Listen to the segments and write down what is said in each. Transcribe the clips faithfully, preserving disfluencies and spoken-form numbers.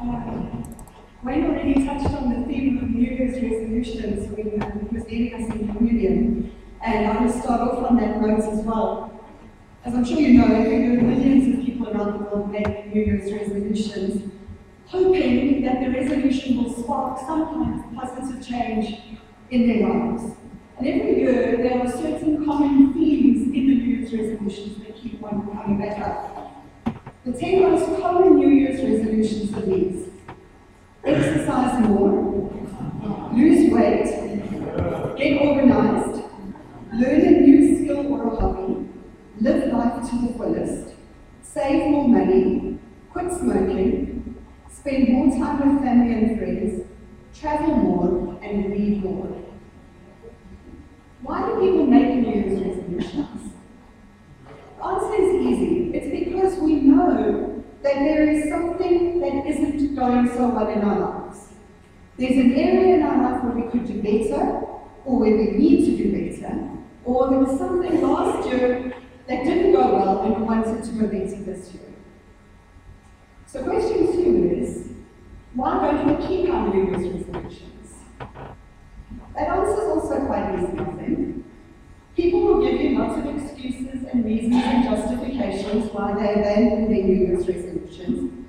Um, Wayne already touched on the theme of New Year's resolutions when he was leading us in communion, and I will start off on that note as well. As I'm sure you know, there are millions of people around the world making New Year's resolutions, hoping that the resolution will spark some kind of positive change in their lives. And every year, there are certain common themes in the New Year's resolutions that keep on coming back up. The ten most common New Year's resolutions are these: exercise more, lose weight, get organized, learn a new skill or a hobby, live life to the fullest, save more money, quit smoking, spend more time with family and friends, travel more, and read more. Why do people make New Year's resolutions? The answer is easy. It's because we know that there is something that isn't going so well in our lives. There's an area in our life where we could do better, or where we need to do better, or there was something last year that didn't go well and we wanted to go better this year. So question two is, why don't we keep our New Year's resolutions? That answer is also quite easy, I think. People will give you lots of excuses and reasons and justifications why they abandon their New Year's resolutions.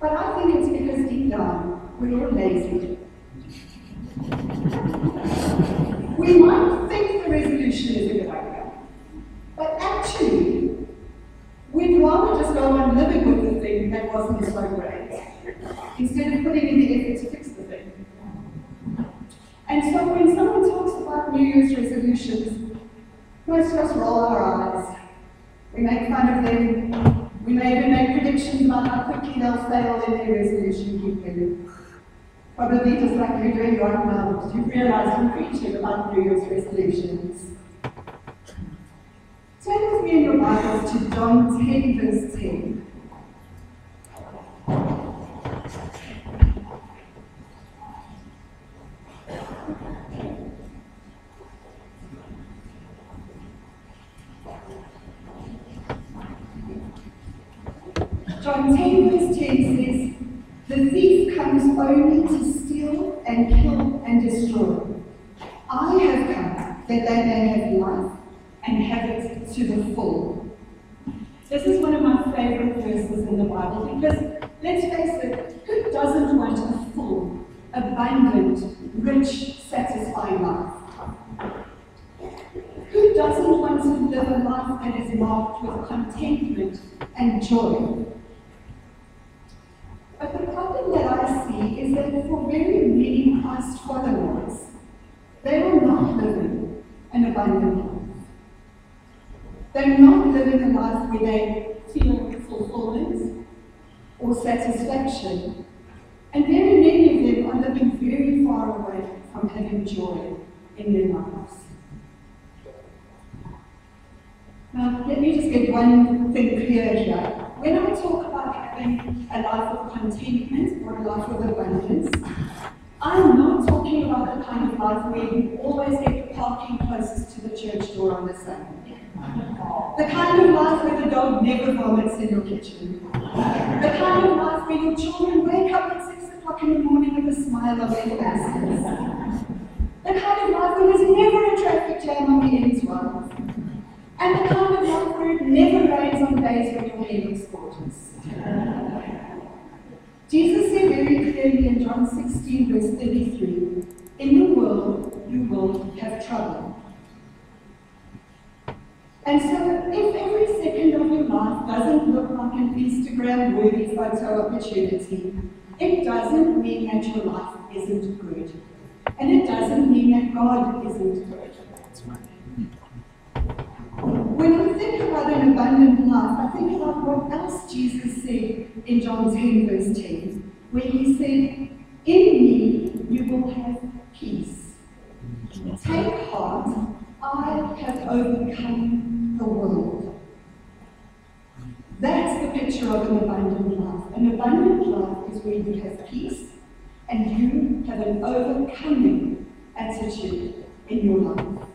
But I think it's because deep down, we're all lazy. We might think the resolution is a good idea, but actually, we'd rather just go on living with the thing that wasn't so great, instead of putting in the effort to fix the thing. And so when someone talks about New Year's resolutions, most of us roll our eyes. We make fun of them. We maybe make predictions about how quickly they'll fail in their resolution keeping. Probably just like you're doing right now, because you realize I'm preaching about New Year's resolutions. Turn with me in your Bibles to John ten, verse ten. John ten, verse ten says, "The thief comes only to steal and kill and destroy. I have come that they may have life and have it to the full." This is one of my favorite verses in the Bible because, let's face it, who doesn't want a full, abundant, rich, satisfying life? Who doesn't want to live a life that is marked with contentment and joy? But the problem that I see is that for very many Christ followers, they are not living an abundant life. They're not living a life where they feel fulfillment or satisfaction. And very many of them are living very far away from having joy in their lives. Now, let me just get one thing clear here. When I talk about having a life of contentment or a life of abundance, I'm not talking about the kind of life where you always get the parking closest to the church door on the Sunday. The kind of life where the dog never vomits in your kitchen. The kind of life where your children wake up at six o'clock in the morning with a smile on their faces. The kind of life where there's never a traffic jam on the N twelve. And the kind of life where it never rains on days when your hair looks gorgeous. Jesus said very clearly in John sixteen, verse thirty-three, "In the world you will have trouble." And so if every second of your life doesn't look like an Instagram-worthy photo opportunity, it doesn't mean that your life isn't good. And it doesn't mean that God isn't good. That's right. When I think about an abundant life, I think about what else Jesus said in John ten, verse ten, where he said, "In me you will have peace. Take heart, I have overcome the world." That's the picture of an abundant life. An abundant life is where you have peace and you have an overcoming attitude in your life.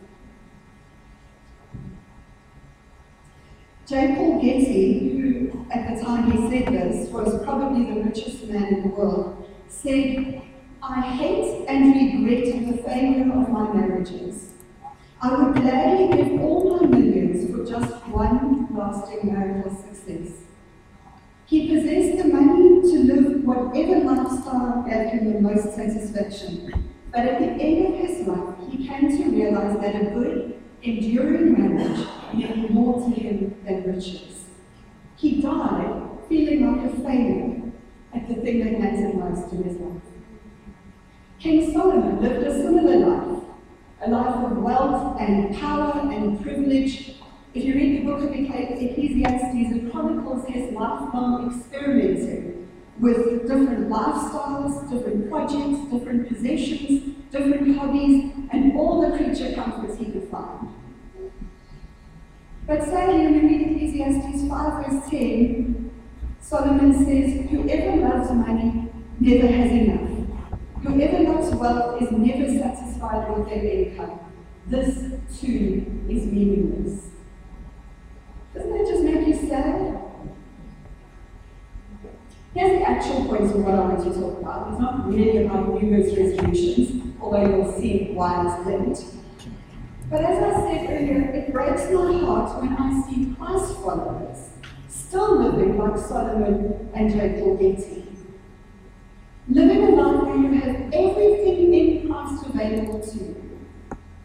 J. Paul Getty, who at the time he said this was probably the richest man in the world, said, "I hate and regret the failure of my marriages. I would gladly give all my millions for just one lasting marital success." He possessed the money to live whatever lifestyle gave him the most satisfaction, but at the end of his life, he came to realize that a good, enduring marriage meant more to him than riches. He died feeling like a failure at the thing that mattered most in his life. King Solomon lived a similar life, a life of wealth and power and privilege. If you read the book of Ecclesiastes, it chronicles his lifelong experimenting with different lifestyles, different projects, different possessions, different hobbies, and all the creature comforts he could find. But sadly, when we read Ecclesiastes five verse ten, Solomon says, "Whoever loves money never has enough. Whoever loves wealth is never satisfied with their income. This, too, is meaningless." Doesn't that just make you sad? Here's the actual point of what I want to talk about. It's not really about New Year's resolutions, although you'll see why it's linked. But as I said earlier, it breaks my heart when I see Christ followers still living like Solomon and J. Paul Getty. Living a life where you have everything in Christ available to you,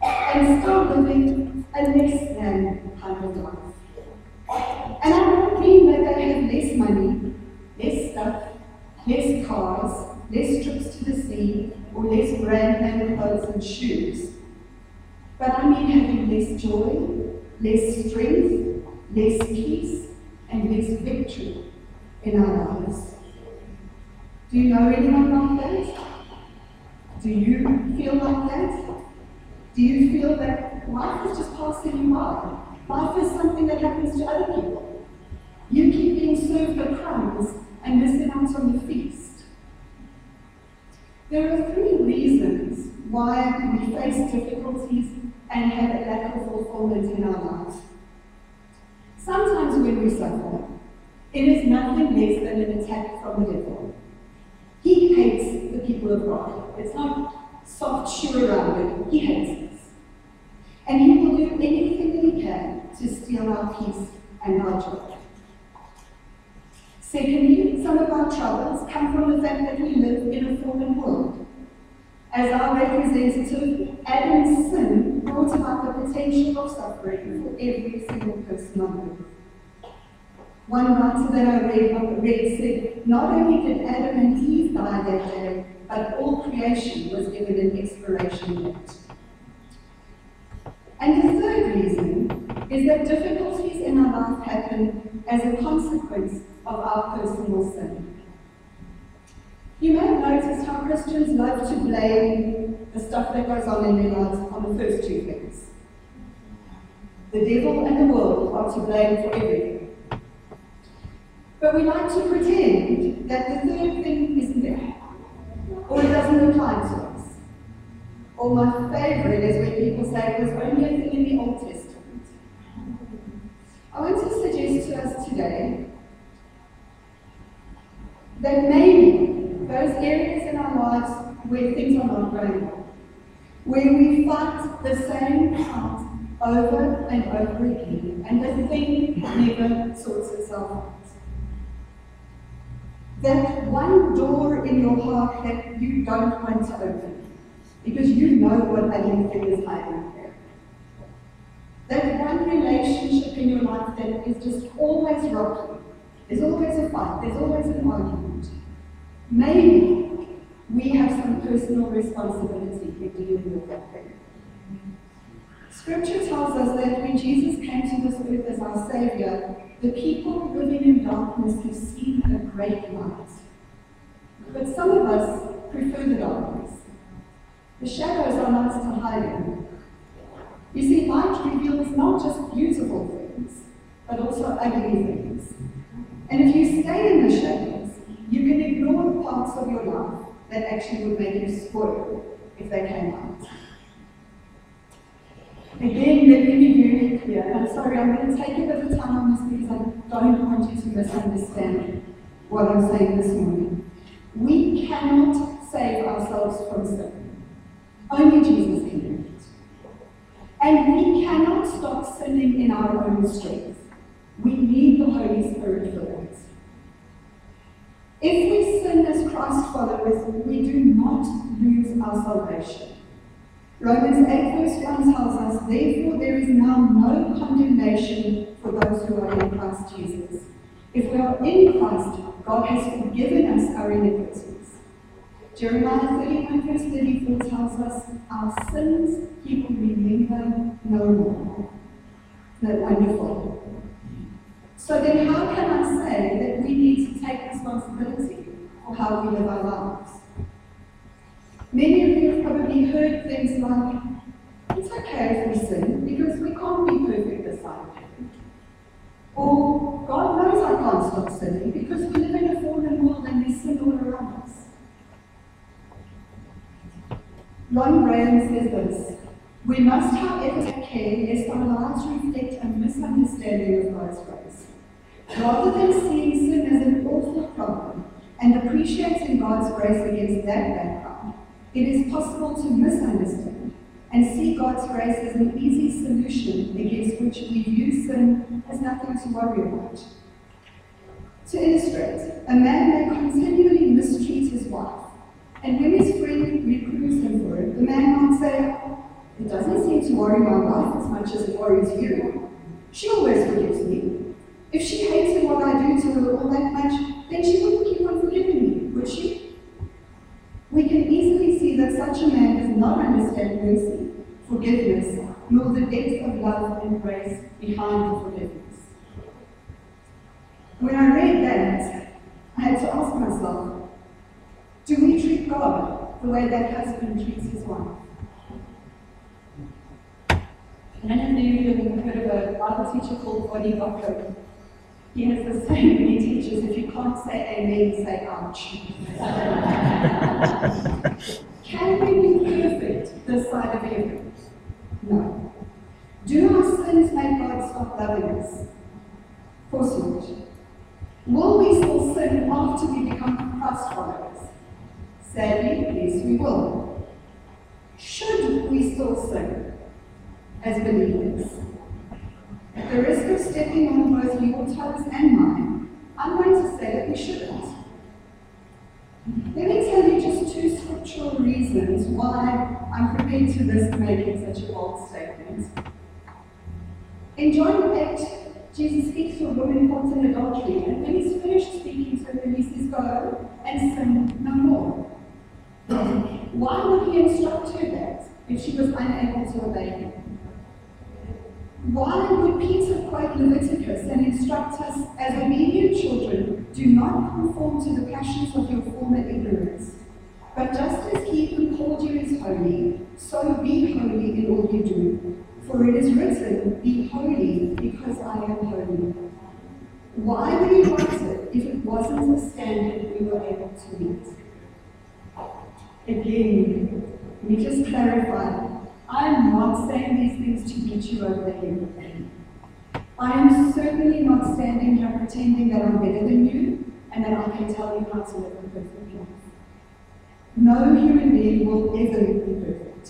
and still living a less than kind of life. And I don't mean that they have less money, less stuff, less cars, less trips to the sea, or less brand name clothes and shoes. But I mean having less joy, less strength, less peace, and less victory in our lives. Do you know anyone like that? Do you feel like that? Do you feel that life is just passing you by? Life is something that happens to other people. You keep being served the crumbs and missing out on the feast. There are three reasons why we face difficulties and have a lack of fulfillment in our lives. Sometimes when we suffer, it is nothing less than an attack from the devil. He hates the people of God. It's not soft shoe around it. He hates us. And he will do anything that he can to steal our peace and our joy. Secondly, some of our troubles come from the fact that we live in a fallen world. As our representative, Adam's sin brought about the potential of suffering for every single person on earth. One writer that I read, read said, "Not only did Adam and Eve die that day, but all creation was given an expiration date." And the third reason is that difficulties in our life happen as a consequence of our personal sin. You may have noticed how Christians love to blame the stuff that goes on in their lives on the first two things. The devil and the world are to blame for everything. But we like to pretend that the third thing isn't there, or it doesn't apply to us. Or my favorite is when people say there's only a thing in the Old Testament. I want to suggest to us today that maybe those areas in our lives where things are not going well, where we fight the same fight over and over again, and the thing never sorts itself out. That one door in your heart that you don't want to open, because you know what other thing is hiding there. That one relationship in your life that is just always rocky. There's always a fight, there's always an argument. Maybe we have some personal responsibility for dealing with that thing. Scripture tells us that when Jesus came to this earth as our Saviour, the people living in darkness have seen a great light. But some of us prefer the darkness. The shadows are nice to hide in. You see, light reveals not just beautiful things, but also ugly things. And if you stay in the shadows, you can ignore parts of your life that actually would make you spoil if they came out. Again, let me be very clear. I'm sorry, I'm going to take a bit of time on this because I don't want you to misunderstand what I'm saying this morning. We cannot save ourselves from sin. Only Jesus can do it. And we cannot stop sinning in our own strength. We need the Holy Spirit for that. If we sin as Christ followers, we do not lose our salvation. Romans eight verse one tells us, therefore there is now no condemnation for those who are in Christ Jesus. If we are in Christ, God has forgiven us our iniquities. Jeremiah thirty-one verse thirty-four tells us, our sins He will remember no more. That's wonderful. So then how can I say that we need to take responsibility for how we live our lives? Many of you have probably heard things like, it's okay if we sin, because we can't be perfect this time. Or, God knows I can't stop sinning, because we live in a fallen world and there's sin all around us. Lon Graham says this, we must, however, take care lest our lives reflect a misunderstanding of God's grace. Rather than seeing sin as an awful problem and appreciating God's grace against that background, it is possible to misunderstand and see God's grace as an easy solution against which we view sin as nothing to worry about. To illustrate, a man may continually mistreat his wife, and when his friend reproves him for it, the man might say, it doesn't seem to worry my wife as much as it worries you. She always forgives me. If she hated what I do to her all that much, then she wouldn't keep on forgiving me, would she? We can easily see that such a man does not understand mercy, forgiveness, nor the depth of love and grace behind the forgiveness. When I read that, I had to ask myself, do we treat God the way that husband treats his wife? Many of you have heard of a Bible teacher called Bonnie Buckle. He has the saying when he teaches, if you can't say amen, say ouch. Can we be perfect this side of heaven? No. Do our sins make God stop loving us? Of course not. Will we still sin after we become Christ followers? Sadly, yes, we will. Should we still sin as believers? At the risk of stepping on both your toes and mine, I'm going to say that we shouldn't. Let me tell you just two scriptural reasons why I'm prepared to risk making such a bold statement. In John eight, Jesus speaks to a woman caught in adultery, and when He's finished speaking to her, He says, go and sin no more. Why would He instruct her that if she was unable to obey Him? Why would Peter quote Leviticus and instruct us, as obedient children, do not conform to the passions of your former ignorance, but just as He who called you is holy, so be holy in all you do. For it is written, be holy, because I am holy. Why would He write it if it wasn't a standard we were able to meet? Again, let me just clarify. I am not saying these things to get you over the head with them. I am certainly not standing here pretending that I'm better than you and that I can tell you how to live a perfect life. No human being will ever be perfect.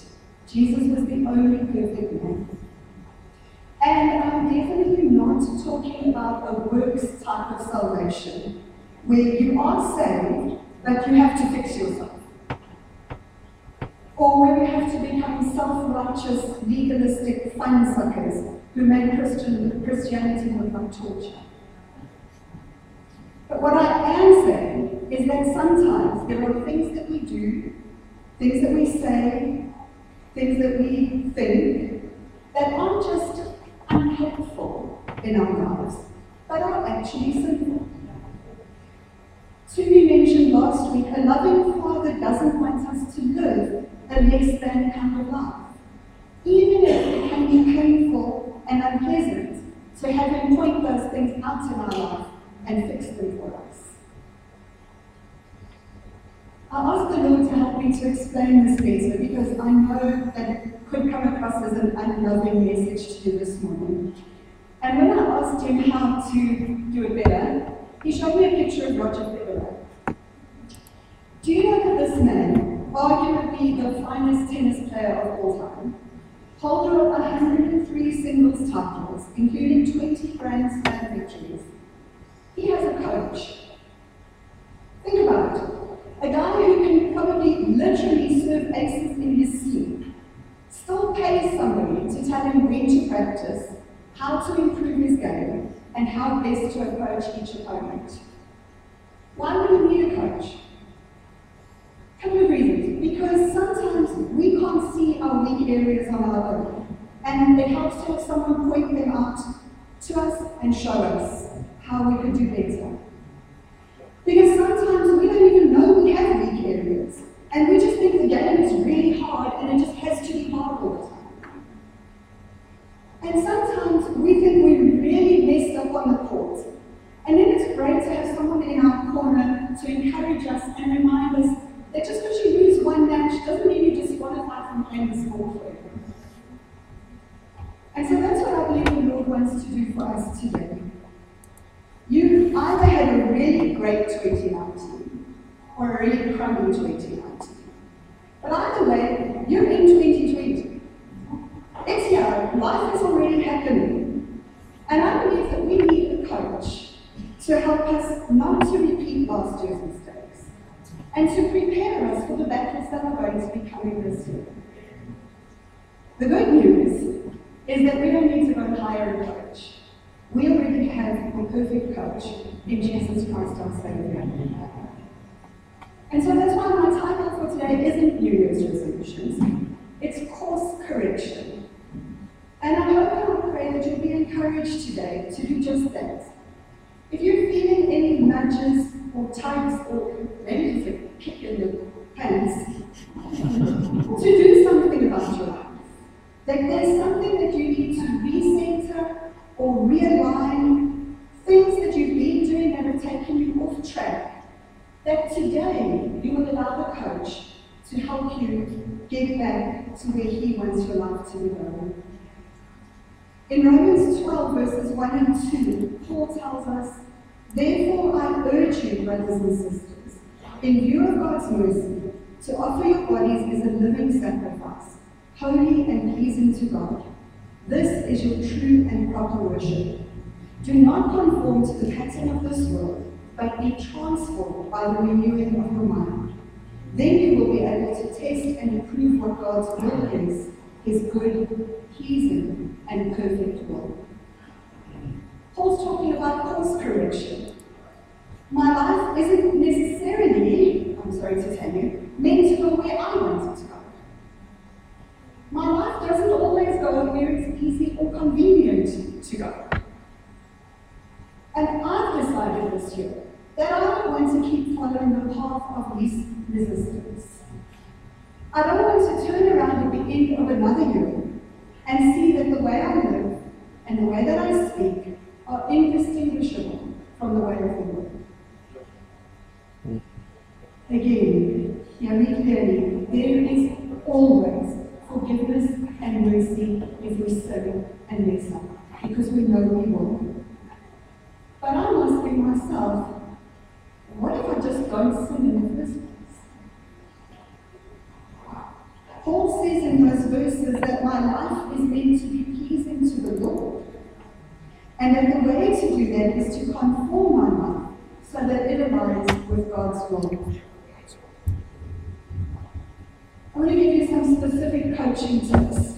Jesus was the only perfect man. And I'm definitely not talking about a works type of salvation, where you are saved, but you have to fix yourself. Or where we have to become self-righteous, legalistic fun-suckers who make Christian, Christianity look like torture. But what I am saying is that sometimes there are things that we do, things that we say, things that we think, that aren't just unhelpful in our lives, but are actually sinful. Sumi mentioned last week, a loving Father doesn't want us to live a less than kind of life, even if it can be painful and unpleasant to have Him point those things out in our life and fix them for us. I asked the Lord to help me to explain this better, because I know that it could come across as an unloving message to you this morning. And when I asked him how to do it better, he showed me a picture of Roger Federer. Do you know that this man, arguably the finest tennis player of all time, holder of one hundred three singles titles, including twenty Grand Slam victories, he has a coach? Think about it. A guy who can probably literally serve aces in his sleep, still pays somebody to tell him when to practice, how to improve his game, and how best to approach each opponent. Why would we need a coach? Couple of reasons. Because sometimes we can't see our weak areas on our own, and it helps to have someone point them out to us and show us how we could do better. Because sometimes we don't even know we have weak areas, and we just think the game is really hard and it just has to be hard all the time. And sometimes we think we really messed up on the court, and then it's great to have someone in our corner to encourage us and remind us that just because you lose one match doesn't mean you disqualify from playing the sport forever. And so that's what I believe the Lord wants to do for us today. You've either had a really great twenty nineteen or a really crummy twenty nineteen. But either way, you're in twenty twenty. It's here, life is already happening. And I believe that we need a coach to help us not to repeat last year's mistakes and to prepare us for the battles that are going to be coming this year. The good news is that we don't need to go hire a coach. We already have a perfect coach in Jesus Christ our Savior. And so that's why my title for today isn't New Year's resolutions, it's course correction. And I hope and pray that you'll be encouraged today to do just that. If you're feeling any nudges or tugs or maybe just a kick in the pants, to do something about your life, that there's something that you need to recenter or realign, things that you've been doing that have taken you off track, that today you will allow the coach to help you get back to where he wants your life to be going. In Romans twelve, verses one and two, Paul tells us, "Therefore I urge you, brothers and sisters, in view of God's mercy, to offer your bodies as a living sacrifice, holy and pleasing to God. This is your true and proper worship. Do not conform to the pattern of this world, but be transformed by the renewing of your mind. Then you will be able to test and approve what God's will is, his good, pleasing, and perfect will." Paul's talking about course correction. My life isn't necessarily, I'm sorry to tell you, meant to go where I want it to go. My life doesn't always go where it's easy or convenient to go. And I've decided this year that I don't want to keep following the path of least resistance. I don't want to turn around at the end of another year and see that the way I live and the way that I speak are indistinguishable from the way of the world. Again, hear me clearly, there is always forgiveness and mercy if we sin and mess up, because we know we will. But I'm asking myself, what if I just don't sin in the first place? Paul says in those verses that my life is meant to be pleasing to the Lord, and that the way to do that is to conform my life so that it aligns with God's will. I want to give you some specific coaching tips.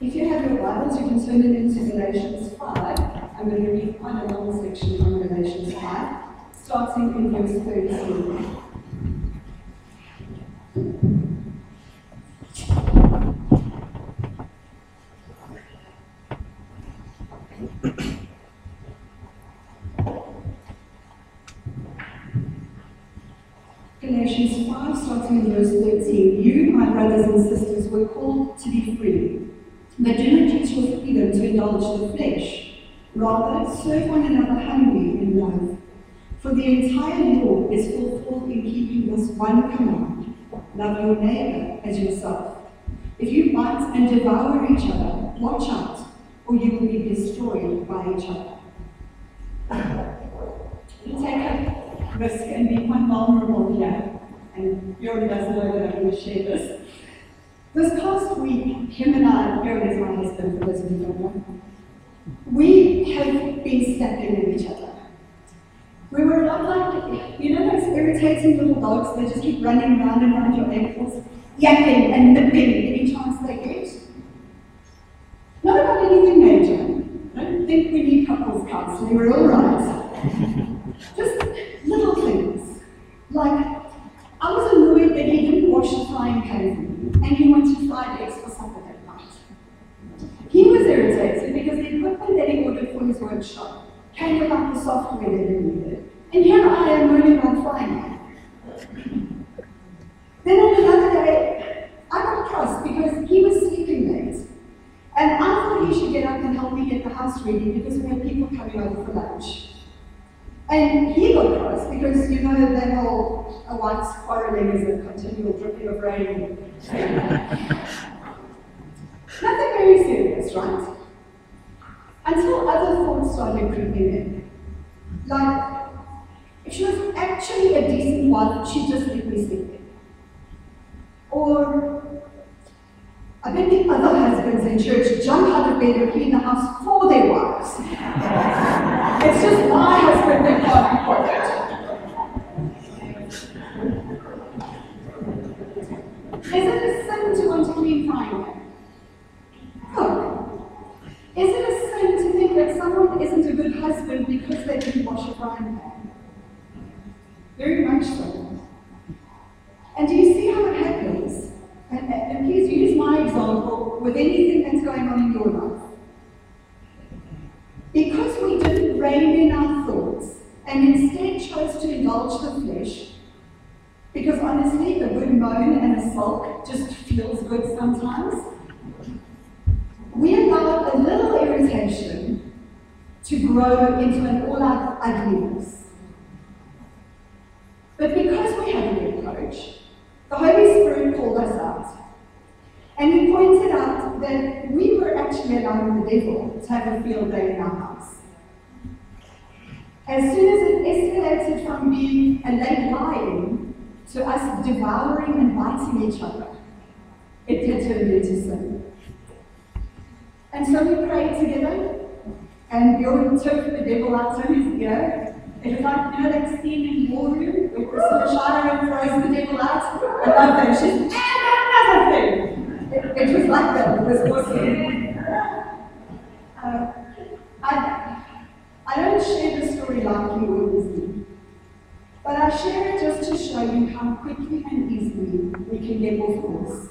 If you have your Bibles, you can turn it into Galatians five. I'm going to read quite a long section on Galatians five, starting in verse thirteen. Galatians five, starting in verse thirteen. You, my brothers and sisters, were called to be free, but do not use your freedom to indulge the flesh. Rather, serve one another humbly in love. For the entire law is fulfilled in keeping this one command: love your neighbor as yourself. If you bite and devour each other, watch out, or you will be destroyed by each other. You take a risk and be quite vulnerable here, and Yuri doesn't know that I'm going to share this. This past week, him and I, Yuri is my husband, for those of you who don't know, we have been snapping at each other. We were a lot like, you know those irritating little dogs that just keep running round and round your ankles, yapping and nipping any chance they get? Not about anything major. I don't think we need couples counseling, we're all right. Just little things. Like, I was annoyed that he didn't wash the frying pan and he wanted fried eggs for supper that night. He was irritated because the equipment that he ordered for his workshop came without the software that he needed. And here I am learning about frying. Then on another day, I got cross because he was sleeping late. And I thought he should get up and help me get the house ready because we had people coming over for lunch. And he got cross because, you know, that whole a once quarreling is a continual dripping of rain. Nothing very serious, right? Until other thoughts started creeping in. Like, if she was actually a decent one, she'd just leave me sleeping. Or, I bet the other husbands in church jump out of bed and clean the house for their wives. It's just my husband that can't be bothered. Is it a sin to want to clean frying pan? No. Is it a sin to think that someone isn't a good husband because they didn't wash a frying pan? Very much so. And do you see how it happens? And, and please use my example with anything that's going on in your life. Because we didn't rein in our thoughts and instead chose to indulge the flesh, because honestly, a good moan and a sulk just feels good sometimes, we allowed a little irritation to grow into an all-out ugliness. But because we had a good coach, the Holy Spirit called us out. And he pointed out that we were actually allowing the devil to have a field day in our house. As soon as it escalated from being a late lying to us devouring and biting each other, it had turned into sin. And so we prayed together, and Yuri took the devil out of his ear. It was like, you know that scene in War Room with the Shara throws the devil out? I love that. She's and another thing. It, it was like that. It was awesome. Uh, I, I don't share the story lightly or easily, but I share it just to show you how quickly and easily we can get off course.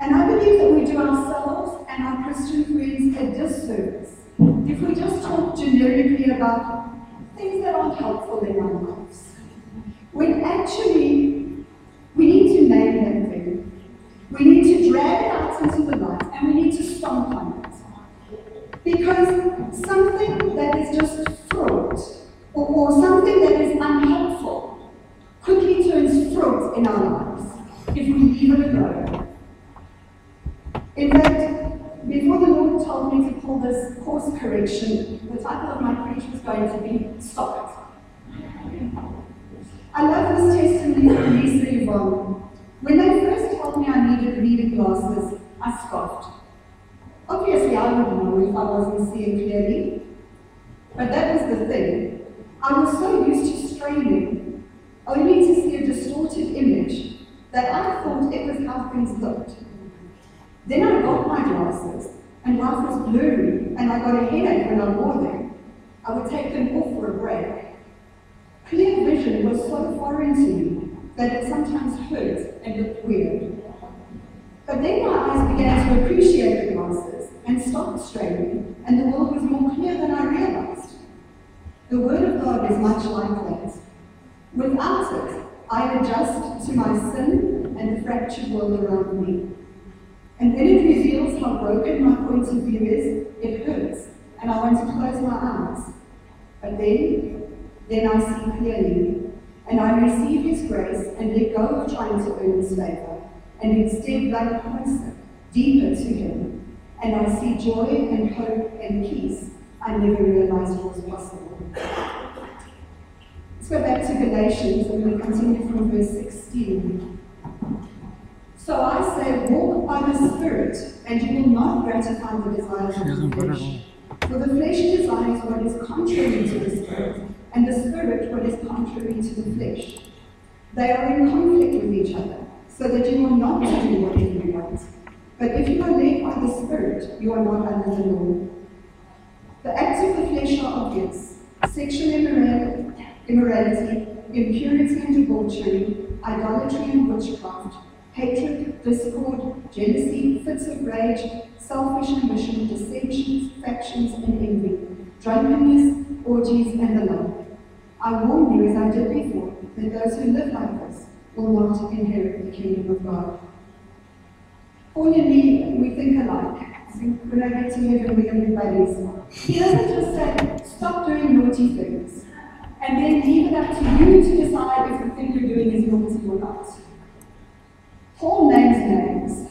And I believe that we do ourselves and our Christian friends a disservice if we just talk generically about things that aren't helpful in our lives, when actually we need to name that thing, we need to drag it out into the light, and we need to stomp on it. Because something that is just fruit, or, or something that is unhelpful, quickly turns fruit in our lives if we leave it alone. In fact, before the Lord told me to call this course correction, the title of my preach was going to be Stop It. I love this testimony from Lisa Yvonne. When they first told me I needed reading glasses, I scoffed. Obviously, I wouldn't know if I wasn't seeing clearly. But that was the thing. I was so used to straining, only to see a distorted image, that I thought it was how things looked. Then I got my glasses, and life was blurry, and I got a headache when I wore them. I would take them off for a break. Clear vision was so foreign to me that it sometimes hurt and looked weird. But then my eyes began to appreciate the glasses, and stopped straining, and the world was more clear than I realized. The Word of God is much like that. Without it, I adjust to my sin and the fractured world around me. And when it reveals how broken my point of view is, it hurts, and I want to close my eyes. But then, then I see clearly, and I receive His grace and let go of trying to earn His favor, and instead, like a person, deeper to Him, and I see joy and hope and peace I never realized was possible. Let's go back to Galatians, and we continue from verse sixteen. So I say, walk by the Spirit, and you will not gratify the desires of the flesh. For the flesh desires what is contrary to the Spirit, and the Spirit what is contrary to the flesh. They are in conflict with each other, so that you are not to do what you want. But if you are led by the Spirit, you are not under the law. The acts of the flesh are obvious: sexual immorality, impurity and debauchery, idolatry and witchcraft, hatred, discord, jealousy, fits of rage, selfish ambition, dissensions, factions and envy, drunkenness, orgies and the like. I warn you, as I did before, that those who live like this will not inherit the kingdom of God. Paul and me, we think alike. So when I get to heaven, we're going to be buddies. He doesn't just say, stop doing naughty things, and then leave it up to you to decide if the thing you're doing is naughty or not. Paul names names.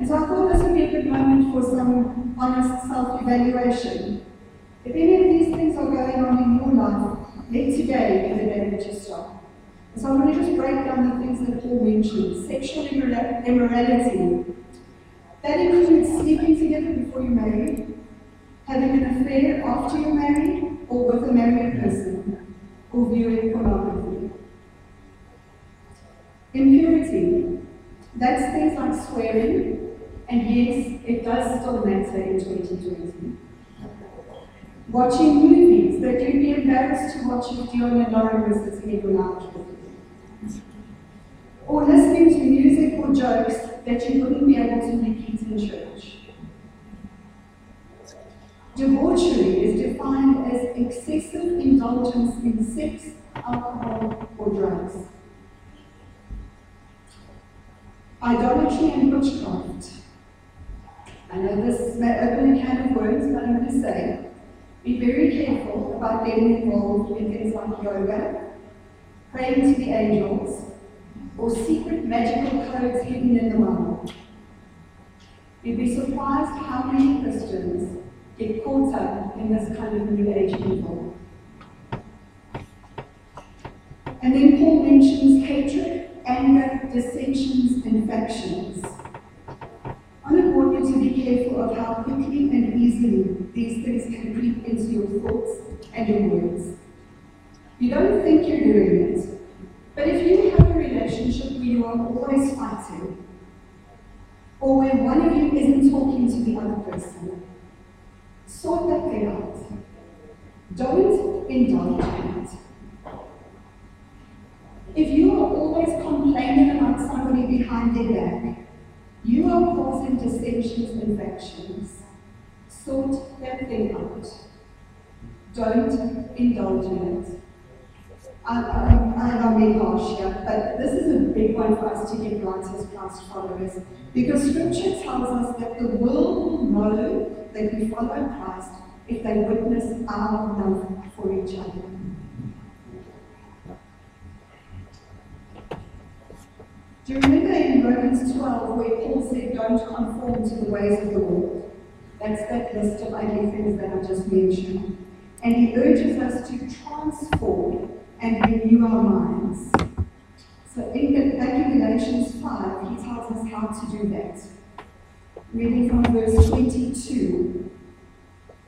And so I thought this would be a good moment for some honest self-evaluation. If any of these things are going on in your life, let today be the day that you stop. And so I'm going to just break down the things that Paul mentioned. Sexual immorality. That includes sleeping together before you're married, having an affair after you're married, or with a married person, or viewing pornography. Impurity. That's things like swearing, and yes, it does still matter in twenty twenty. Watching movies that you'd be embarrassed to watch if Dion and Lauren were sitting in your lounge with you. Or listening to music or jokes that you wouldn't be able to repeat in church. Debauchery is defined as excessive indulgence in sex, alcohol, or drugs. Idolatry and witchcraft. I know this may open a can of worms, but I'm going to say, be very careful about getting involved in things like yoga, praying to the angels, or secret magical codes hidden in the Bible. You'd be surprised how many Christians get caught up in this kind of New Age evil. And then Paul mentions hatred, anger, dissensions, and factions. To be careful of how quickly and easily these things can creep into your thoughts and your words. You don't think you're doing it, but if you have a relationship where you are always fighting, or where one of you isn't talking to the other person, sort that thing out. Don't indulge in it. If you are always complaining about somebody behind their back, you are causing dissensions and factions. Sort that thing out. Don't indulge in it. I, I, I know we're harsh here, but this is a big one for us to get right as Christ followers, because Scripture tells us that the world will know that we follow Christ if they witness our love for each other. Do you remember in Romans twelve where Paul said, don't conform to the ways of the world? That's that list of ugly things that I just mentioned. And he urges us to transform and renew our minds. So in, back in Galatians five, he tells us how to do that. Reading from verse twenty-two,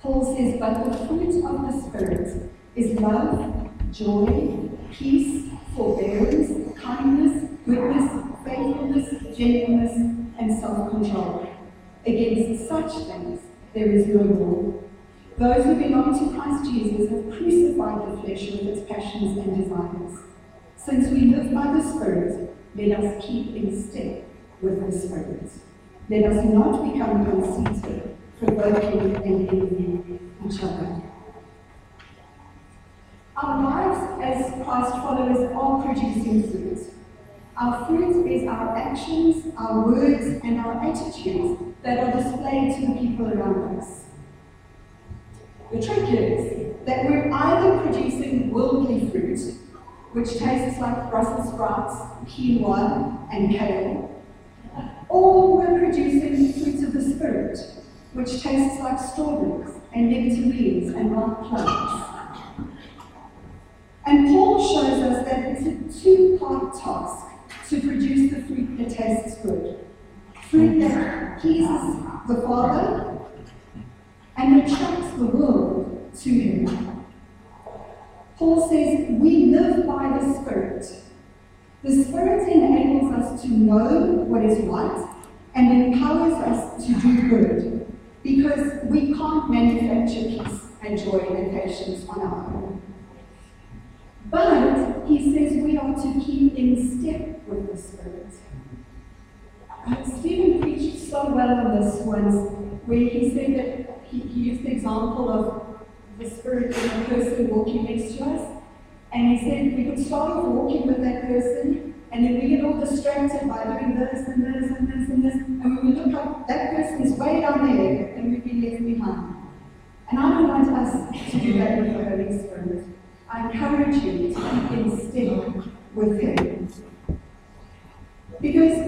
Paul says, but the fruit of the Spirit is love, joy, peace, forbearance, kindness, goodness, faithfulness, gentleness, and self-control. Against such things there is no law. Those who belong to Christ Jesus have crucified the flesh with its passions and desires. Since we live by the Spirit, let us keep in step with the Spirit. Let us not become conceited, provoking and envying each other. Our lives as Christ followers are producing fruit. Our fruit is our actions, our words, and our attitudes that are displayed to the people around us. The trick is that we're either producing worldly fruit, which tastes like Brussels sprouts, quinoa, and kale, or we're producing fruit of the Spirit, spirit, which tastes like strawberries and nectarines and ripe plums. And Paul shows us that it's a two-part task to produce the fruit that tastes good. Fruit that pleases the Father and attracts the world to Him. Paul says we live by the Spirit. The Spirit enables us to know what is right and empowers us to do good, because we can't manufacture peace and joy and patience on our own. But he says we are to keep in step with the Spirit. Uh, Stephen preached so well on this once, where he said that he, he used the example of the Spirit and the person walking next to us, and he said we could start walking with that person, and then we get all distracted by doing this and this and this and this, and we look like that person's way down there, and we've been left behind. And I don't want us to do that with the Holy Spirit. I encourage you to keep in step with Him. Because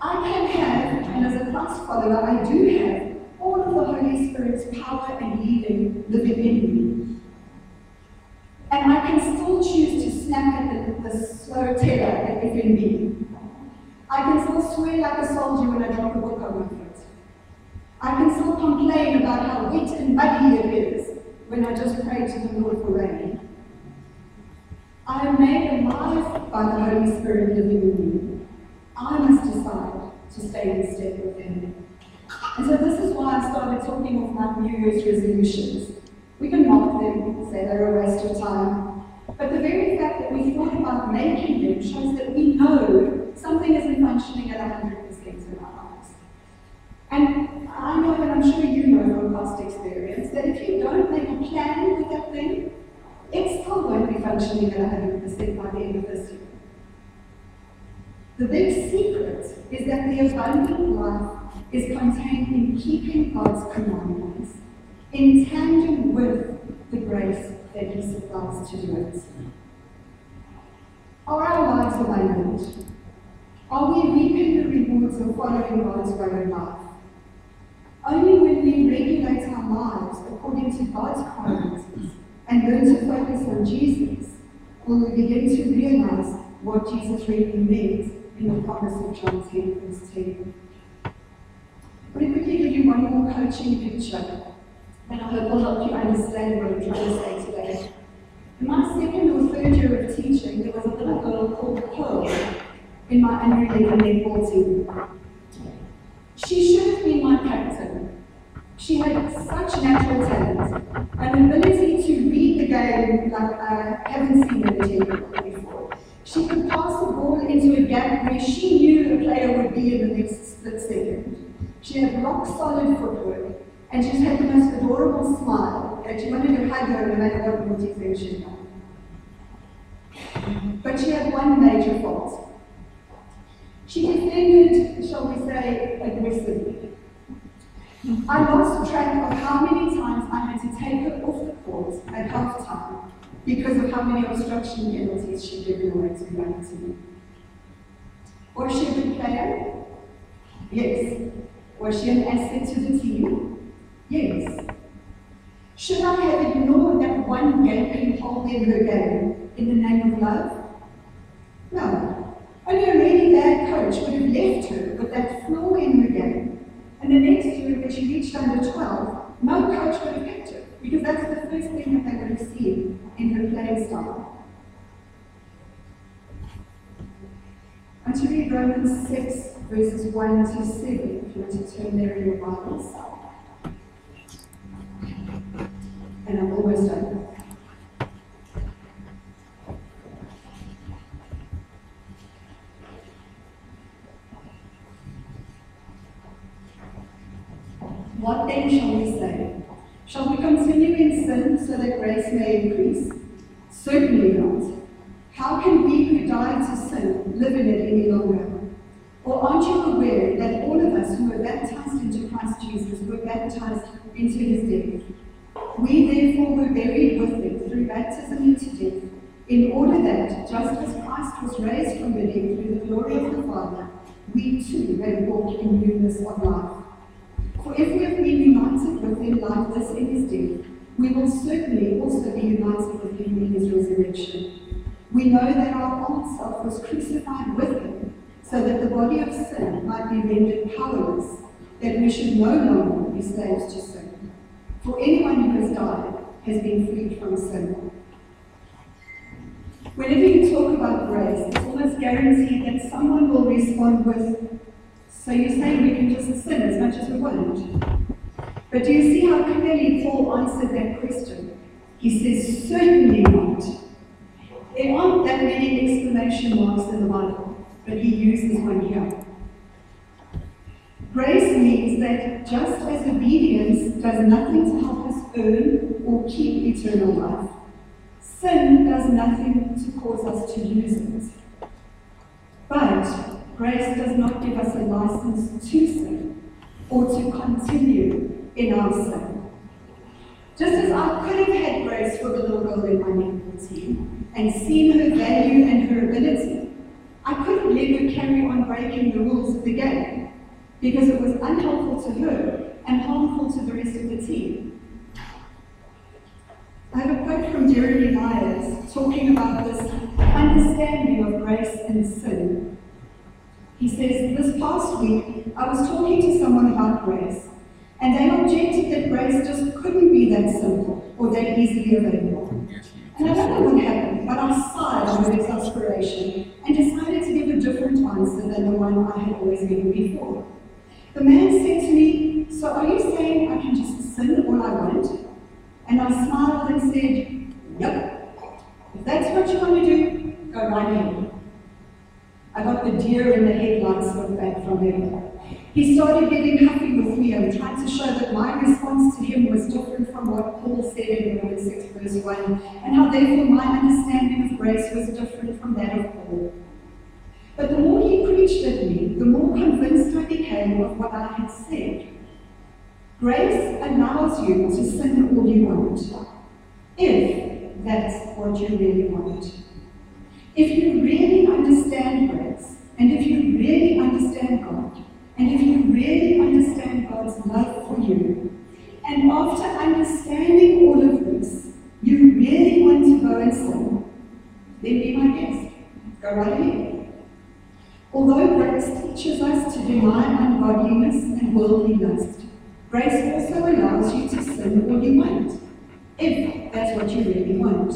I can have, and as a Christ follower, I do have all of the Holy Spirit's power and leading living in me. And I can still choose to snap at the, the slow tether that is in me. I can still swear like a soldier when I drop a book over it. I can still complain about how wet and muddy it is when I just pray to the Lord for rain. I am made alive by the Holy Spirit living in me. I must decide to stay in step with Him. And so this is why I started talking of my New Year's resolutions. We can mock them, say they're a waste of time, but the very fact that we thought about making them shows that we know something isn't functioning at one hundred percent in our lives. And I know, and I'm sure you know from past experience, that if you don't make a plan with that thing, it still won't be functioning at one hundred percent by the end of this year. The big secret is that the abundant life is contained in keeping God's commandments, in tandem with the grace that He supplies to do it. Are our lives abundant? Are we reaping the rewards of following God's way of life? Only when we regulate our lives according to God's commandments and learn to focus on Jesus will we begin to realize what Jesus really means in the promise of John ten, verse ten. But if we could give you one more coaching picture, and I hope will help you understand what I'm trying to say today. In my second or third year of teaching, there was a little girl called Pearl in my under eleven netball team. She should have been my captain. She had such natural talent, an ability to read the game like I haven't seen it in before. She could pass the ball into a gap where she knew the player would be in the next split second. She had rock solid footwork, and she just had the most adorable smile that you wanted to hug her no matter what naughty thing she done. But she had one major fault. She defended, shall we say, aggressively. I lost track of how many times I had to take her off the court at half time, because of how many obstruction penalties she'd given away to humanity. Was she a good player? Yes. Was she an asset to the team? Yes. Should I have ignored that one gaping hole in her game in the name of love? No. Only a really bad coach would have left her with that flaw in her game, and the next year when she reached under twelve, no coach would have picked her, because that's the first thing that they would have seen in her playing style. And to read Romans six, verses one to seven, if you want to turn there in your Bibles. And I'm almost done. What then shall we say? Shall we continue in sin so that grace may increase? Certainly not. How can we who died to sin live in it any longer? Or aren't you aware that all of us who were baptized into Christ Jesus were baptized into His death? We therefore were buried with Him through baptism into death, in order that, just as Christ was raised from the dead through the glory of the Father, we too may walk in newness of life. For if we have been united with him like this in his death, we will certainly also be united with him in his resurrection. We know that our old self was crucified with him, so that the body of sin might be rendered powerless, that we should no longer be slaves to sin. For anyone who has died has been freed from sin. Whenever you talk about grace, it's almost guaranteed that someone will respond with, so you're saying we can just sin as much as we want? But do you see how clearly Paul answered that question? He says, certainly not. There aren't that many exclamation marks in the Bible, but he uses one here. Grace means that just as obedience does nothing to help us earn or keep eternal life, sin does nothing to cause us to use it. But grace does not give us a license to sin or to continue in our sin. Just as I could have had grace for the little girl in my nineteen and seen her value and her ability, I couldn't let her carry on breaking the rules of the game because it was unhelpful to her and harmful to the rest of the team. I have a quote from Jeremy Myers talking about this understanding of grace and sin. He says, this past week, I was talking to someone about grace, and they objected that grace just couldn't be that simple or that easily available. And I don't know what happened, but I sighed with exasperation and decided to give a different answer than the one I had always given before. The man said to me, so are you saying I can just sin all I want? And I smiled and said, yep, if that's what you want to do, go right ahead. I got the deer in the headlights look back from him. He started getting happy with me and tried to show that my response to him was different from what Paul said in Romans six verse one, and how therefore my understanding of grace was different from that of Paul. But the more he preached at me, the more convinced I became of what I had said. Grace allows you to sin all you want, if that's what you really want. If you really understand grace, and if you really understand God, and if you really understand God's love for you, and after understanding all of this, you really want to go and sin, then be my guest. Go right ahead. Although grace teaches us to deny ungodliness and worldly lust, grace also allows you to sin all you want, if that's what you really want.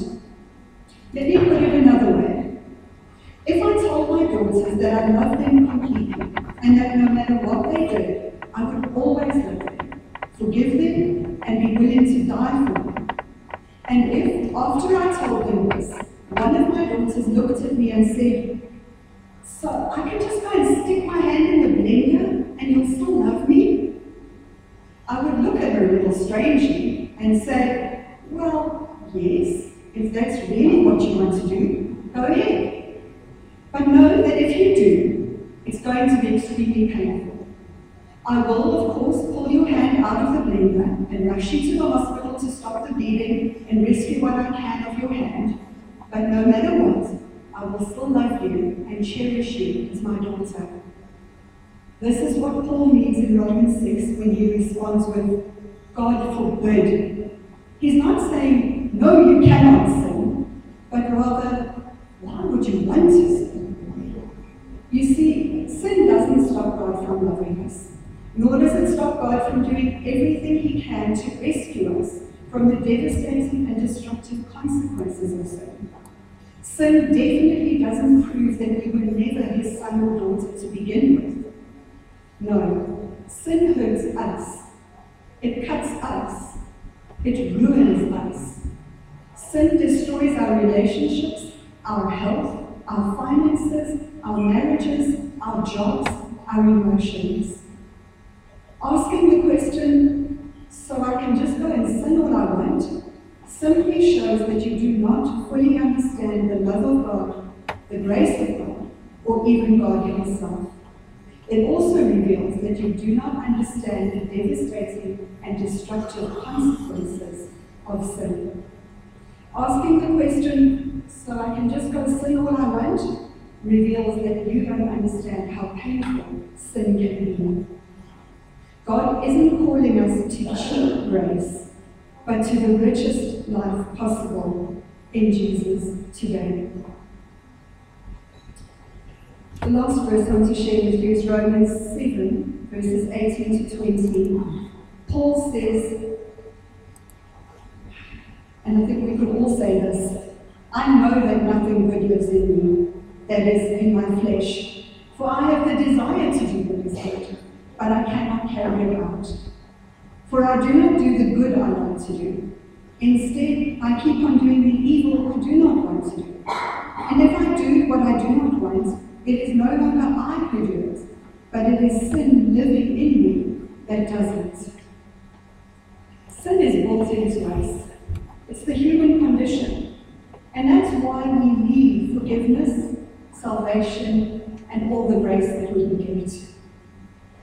Let me put it another way. If I told my daughters that I love them completely, and that no matter what they did, I would always love them, forgive them, and be willing to die for them. And if, after I told them this, one of my daughters looked at me and said, so I can just go and stick my hand in the blender, and you'll still love me? I would look at her a little strangely and say, well, yes, if that's really what you want to do, go ahead. But know that if you do, it's going to be extremely painful. I will, of course, pull your hand out of the blender and rush you to the hospital to stop the bleeding and rescue what I can of your hand. But no matter what, I will still love you and cherish you as my daughter. This is what Paul means in Romans six when he responds with, God forbid. He's not saying, no, you cannot sin, but rather, why would you want to sin? You see, sin doesn't stop God from loving us, nor does it stop God from doing everything he can to rescue us from the devastating and destructive consequences of sin. Sin definitely doesn't prove that we were never his son or daughter to begin with. No, sin hurts us, it cuts us, it ruins us. Sin destroys our relationships, our health, our finances, our marriages, our jobs, our emotions. Asking the question, so I can just go and sin all I want, simply shows that you do not fully understand the love of God, the grace of God, or even God himself. It also reveals that you do not understand the devastating and destructive consequences of sin. Asking the question, so I can just go sin all I want, reveals that you don't understand how painful sin can be. God isn't calling us to cheap grace, but to the richest life possible in Jesus today. The last verse I want to share with you is Romans seven, verses eighteen to twenty. Paul says, and I think we could all say this, I know that nothing good lives in me, that is, in my flesh. For I have the desire to do what is good, but I cannot carry it out. For I do not do the good I want to do. Instead, I keep on doing the evil I do not want to do. And if I do what I do not want, it is no longer I who do it, but it is sin living in me that does it. Sin is built into us. It's the human condition. And that's why we need forgiveness, salvation, and all the grace that we can get.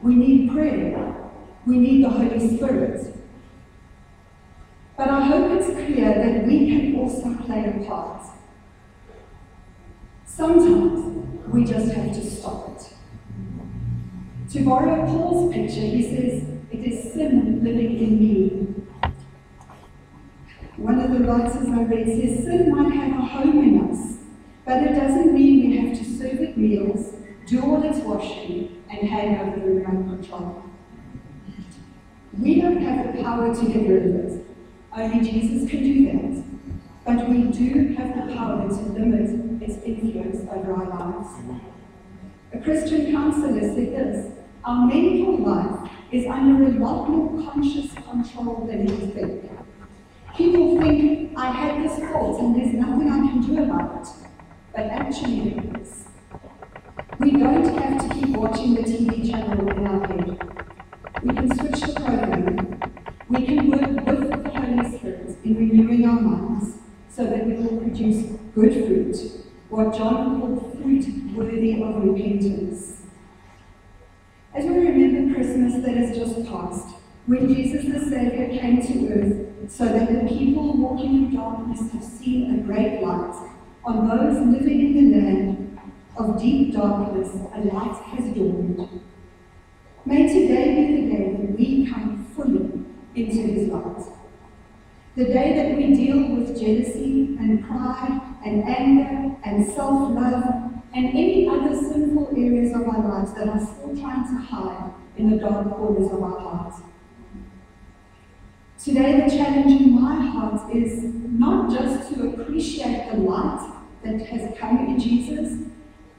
We need prayer. We need the Holy Spirit. But I hope it's clear that we can also play a part. Sometimes we just have to stop it. To borrow Paul's picture, he says, it is sin living in me. One of the writers I read says, sin might have a home in us, but it doesn't mean we have to serve at meals, do all its washing, and hang over the remote control. We don't have the power to get rid of it. Only Jesus can do that. But we do have the power to limit its influence over our lives. A Christian counselor said this, our mental life is under a lot more conscious control than we think. People think, I had this fault and there's nothing I can do about it. But actually there is. We don't have to keep watching the T V channel in our head. We can switch the program. We can work with the Holy Spirit in renewing our minds so that we will produce good fruit, what John called fruit worthy of repentance. As we remember Christmas that has just passed, when Jesus the Saviour came to earth so that the people walking in darkness have seen a great light, on those living in the land of deep darkness a light has dawned. May today be the day that we come fully into his light. The day that we deal with jealousy and pride and anger and self-love and any other sinful areas of our lives that are still trying to hide in the dark corners of our hearts. Today the challenge in my heart is not just to appreciate the light that has come in Jesus,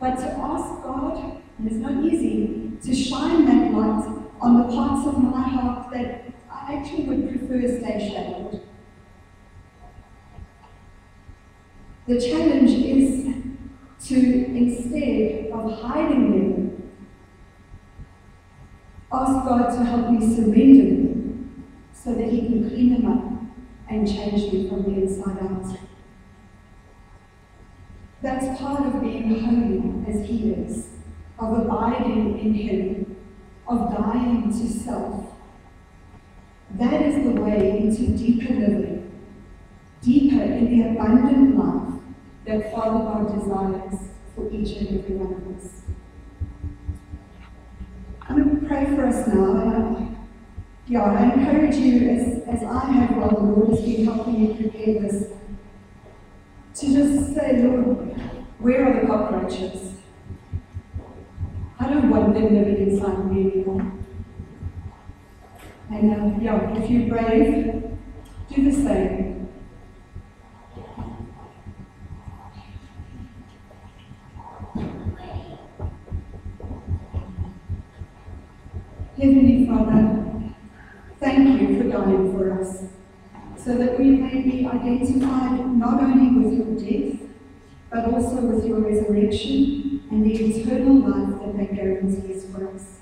but to ask God, and it's not easy, to shine that light on the parts of my heart that I actually would prefer stay shadowed. The challenge is to, instead of hiding them, ask God to help me surrender them, so that he can clean them up and change them from the inside out. That's part of being holy as he is, of abiding in him, of dying to self. That is the way into deeper living, deeper in the abundant life that Father God desires for each and every one of us. I'm going to pray for us now. Yeah, I encourage you, as, as I have while the Lord has been helping you prepare this, to just say, Lord, where are the cockroaches? I don't want them living inside me anymore. And uh, yeah, if you're brave, do the same. Heavenly Father, thank you for dying for us, so that we may be identified not only with your death, but also with your resurrection and the eternal life that that guarantees for us.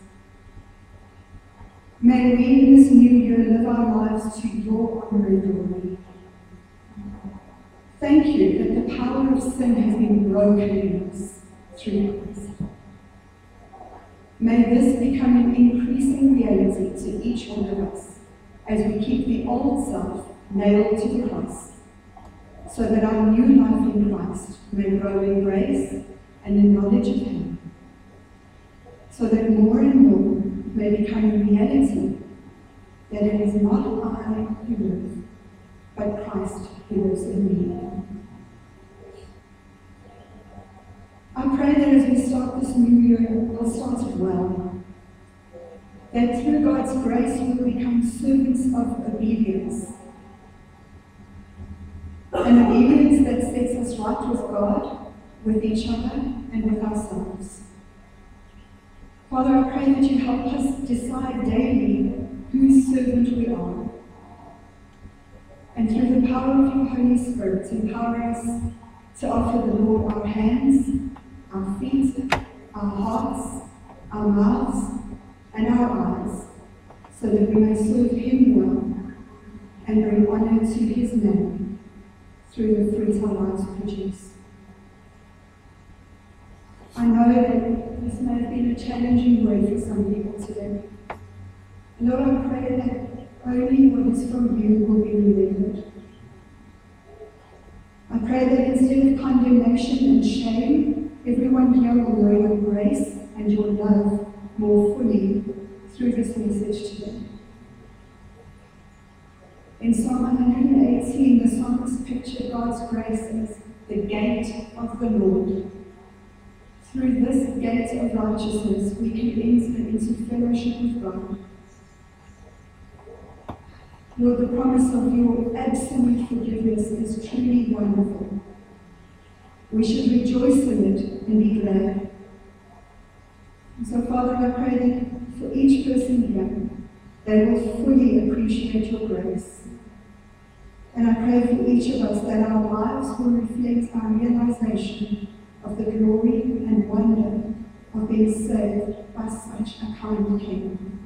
May we in this new year live our lives to your honor and glory. Thank you that the power of sin has been broken in us through Christ. May this become an increasing reality to each one of us, as we keep the old self nailed to the cross, so that our new life in Christ may grow in grace and in knowledge of him, so that more and more may become reality, that it is not I who live, but Christ who lives in me. I pray that as we start this new year, we'll start it well. That through God's grace, we will become servants of obedience. An obedience that sets us right with God, with each other, and with ourselves. Father, I pray that you help us decide daily whose servant we are. And through the power of your Holy Spirit, empower us to offer the Lord our hands, our feet, our hearts, our mouths, and our eyes, so that we may serve him well and bring honor to his name through the fruit our lives produce. I know that this may have been a challenging way for some people today. Lord, I pray that only what is from you will be remembered. I pray that instead of condemnation and shame, everyone here will know your grace and your love more fully through this message today. In Psalm one eighteen, the psalmist pictured God's grace as the gate of the Lord. Through this gate of righteousness, we can enter into fellowship with God. Lord, the promise of your absolute forgiveness is truly wonderful. We should rejoice in it and be glad. So, Father, I pray that for each person here, they will fully appreciate your grace. And I pray for each of us that our lives will reflect our realization of the glory and wonder of being saved by such a kind King.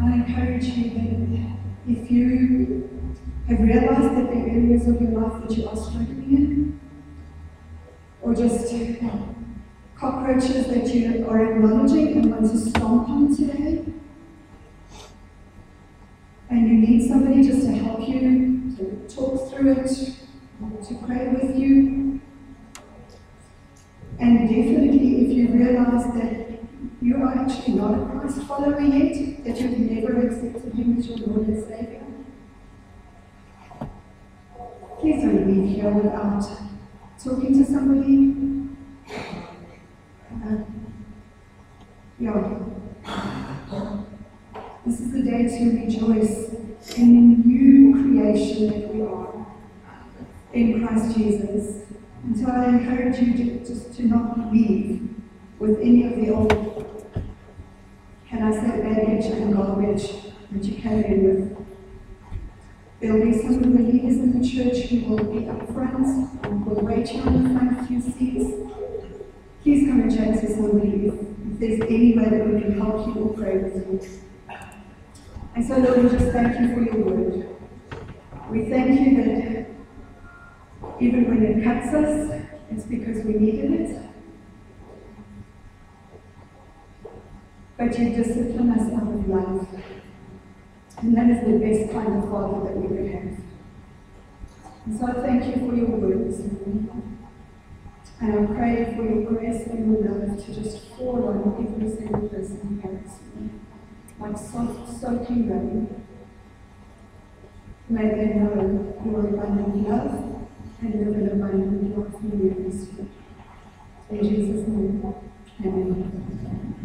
I encourage you that if you have realized that there are areas of your life that you are struggling in, or just uh, cockroaches that you are acknowledging and want to stomp on today, and you need somebody just to help you, to talk through it, to pray with you. And definitely if you realize that you are actually not a Christ follower yet, that you've never accepted him as your Lord and Savior, please don't leave here without talking to somebody. Uh, yeah. This is the day to rejoice in the new creation that we are in Christ Jesus. And so I encourage you to, just to not leave with any of the old, can I say, baggage and garbage that you carry with. There will be some of the leaders in the church who will be up front and will wait you on the front few seats. Please come and chat to somebody if there's any way that we can help you or pray with you. And so, Lord, we just thank you for your word. We thank you that even when it cuts us, it's because we needed it. But you discipline us out of love. And that is the best kind of Father that we could have. And so I thank you for your word this morning. And I pray for your grace and your love to just fall on every single person here this morning, like soft, soaking rain. May they know your abundant love and live in abundant love for you this morning. In Jesus' name, amen.